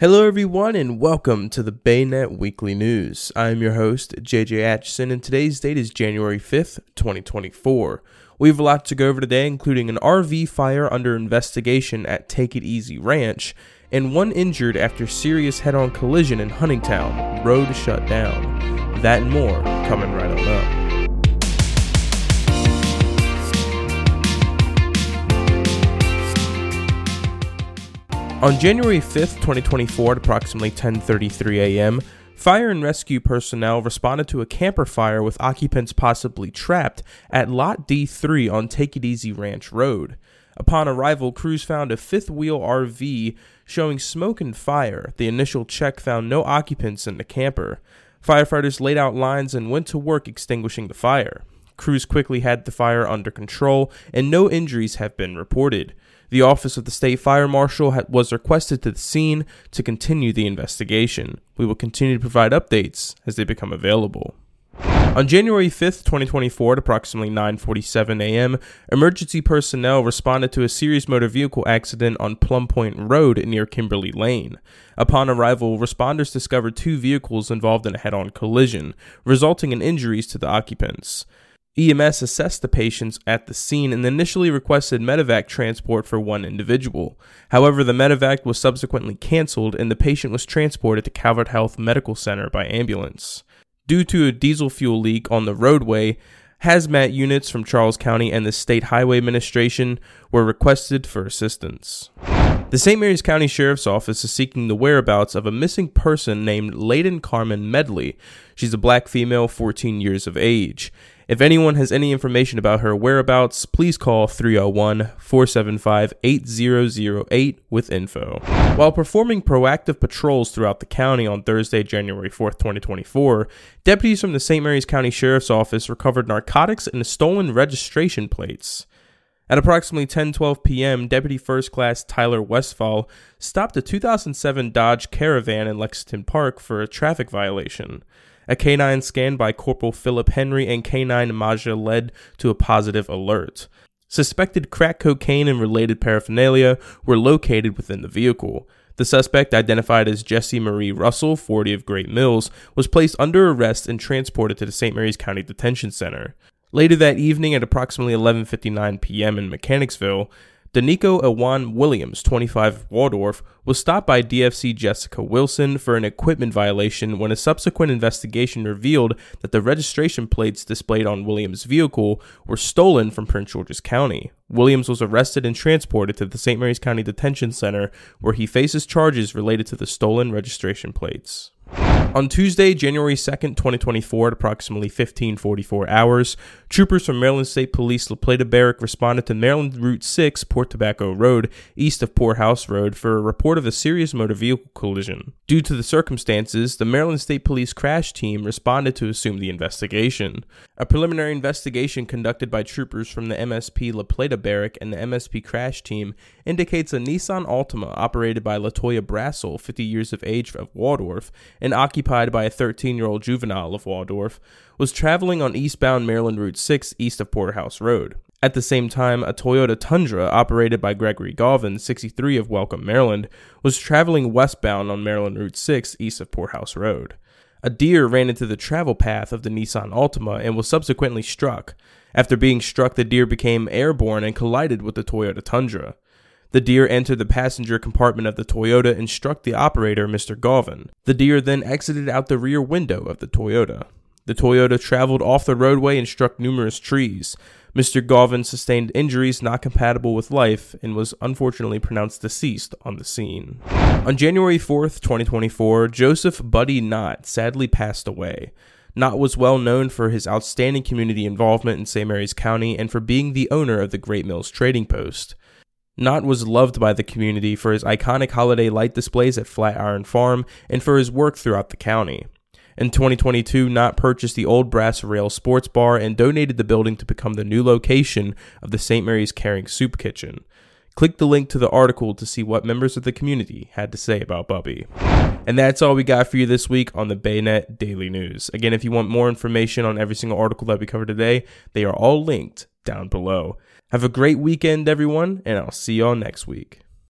Hello everyone and welcome to the BayNet Weekly News. I'm your host, JJ Atchison, and today's date is January 5th, 2024. We have a lot to go over today, including an RV fire under investigation at Take It Easy Ranch, and one injured after serious head-on collision in Huntingtown, road shut down. That and more coming right on up. On January 5th, 2024 at approximately 10:33 a.m., fire and rescue personnel responded to a camper fire with occupants possibly trapped at Lot D3 on Take It Easy Ranch Road. Upon arrival, crews found a fifth wheel RV showing smoke and fire. The initial check found no occupants in the camper. Firefighters laid out lines and went to work extinguishing the fire. Crews quickly had the fire under control, and no injuries have been reported. The Office of the State Fire Marshal was requested to the scene to continue the investigation. We will continue to provide updates as they become available. On January 5th, 2024 at approximately 9:47 a.m., emergency personnel responded to a serious motor vehicle accident on Plum Point Road near Kimberly Lane. Upon arrival, responders discovered two vehicles involved in a head-on collision, resulting in injuries to the occupants. EMS assessed the patients at the scene and initially requested medevac transport for one individual. However, the medevac was subsequently canceled and the patient was transported to Calvert Health Medical Center by ambulance. Due to a diesel fuel leak on the roadway, hazmat units from Charles County and the State Highway Administration were requested for assistance. The St. Mary's County Sheriff's Office is seeking the whereabouts of a missing person named Laidan Carmen Medley. She's a black female, 14 years of age. If anyone has any information about her whereabouts, please call 301-475-8008 with info. While performing proactive patrols throughout the county on Thursday, January 4th, 2024, deputies from the St. Mary's County Sheriff's Office recovered narcotics and stolen registration plates. At approximately 10:12 p.m., Deputy First Class Tyler Westfall stopped a 2007 Dodge Caravan in Lexington Park for a traffic violation. A canine scan by Corporal Philip Henry and canine Maja led to a positive alert. Suspected crack cocaine and related paraphernalia were located within the vehicle. The suspect, identified as Jesse Marie Russell, 40 of Great Mills, was placed under arrest and transported to the St. Mary's County Detention Center. Later that evening at approximately 11:59 p.m. in Mechanicsville, Danico Iwan Williams, 25 of Waldorf, was stopped by DFC Jessica Wilson for an equipment violation when a subsequent investigation revealed that the registration plates displayed on Williams' vehicle were stolen from Prince George's County. Williams was arrested and transported to the St. Mary's County Detention Center, where he faces charges related to the stolen registration plates. On Tuesday, January 2nd, 2024, at approximately 15:44 hours, troopers from Maryland State Police La Plata Barrack responded to Maryland Route 6, Port Tobacco Road, east of Poor House Road, for a report of a serious motor vehicle collision. Due to the circumstances, the Maryland State Police crash team responded to assume the investigation. A preliminary investigation conducted by troopers from the MSP La Plata Barrack and the MSP crash team indicates a Nissan Altima operated by Latoya Brassel, 50 years of age of Waldorf, and occupied by a 13-year-old juvenile of Waldorf, was traveling on eastbound Maryland Route 6 east of Poor House Road. At the same time, a Toyota Tundra, operated by Gregory Gauvin, 63 of Welcome, Maryland, was traveling westbound on Maryland Route 6 east of Poor House Road. A deer ran into the travel path of the Nissan Altima and was subsequently struck. After being struck, the deer became airborne and collided with the Toyota Tundra. The deer entered the passenger compartment of the Toyota and struck the operator, Mr. Gauvin. The deer then exited out the rear window of the Toyota. The Toyota traveled off the roadway and struck numerous trees. Mr. Gauvin sustained injuries not compatible with life and was unfortunately pronounced deceased on the scene. On January 4th, 2024, Joseph Buddy Knott sadly passed away. Knott was well known for his outstanding community involvement in St. Mary's County and for being the owner of the Great Mills Trading Post. Knott was loved by the community for his iconic holiday light displays at Flatiron Farm and for his work throughout the county. In 2022, Knott purchased the Old Brass Rail Sports Bar and donated the building to become the new location of the St. Mary's Caring Soup Kitchen. Click the link to the article to see what members of the community had to say about Bubby. And that's all we got for you this week on the BayNet Daily News. Again, if you want more information on every single article that we cover today, they are all linked down below. Have a great weekend, everyone, and I'll see y'all next week.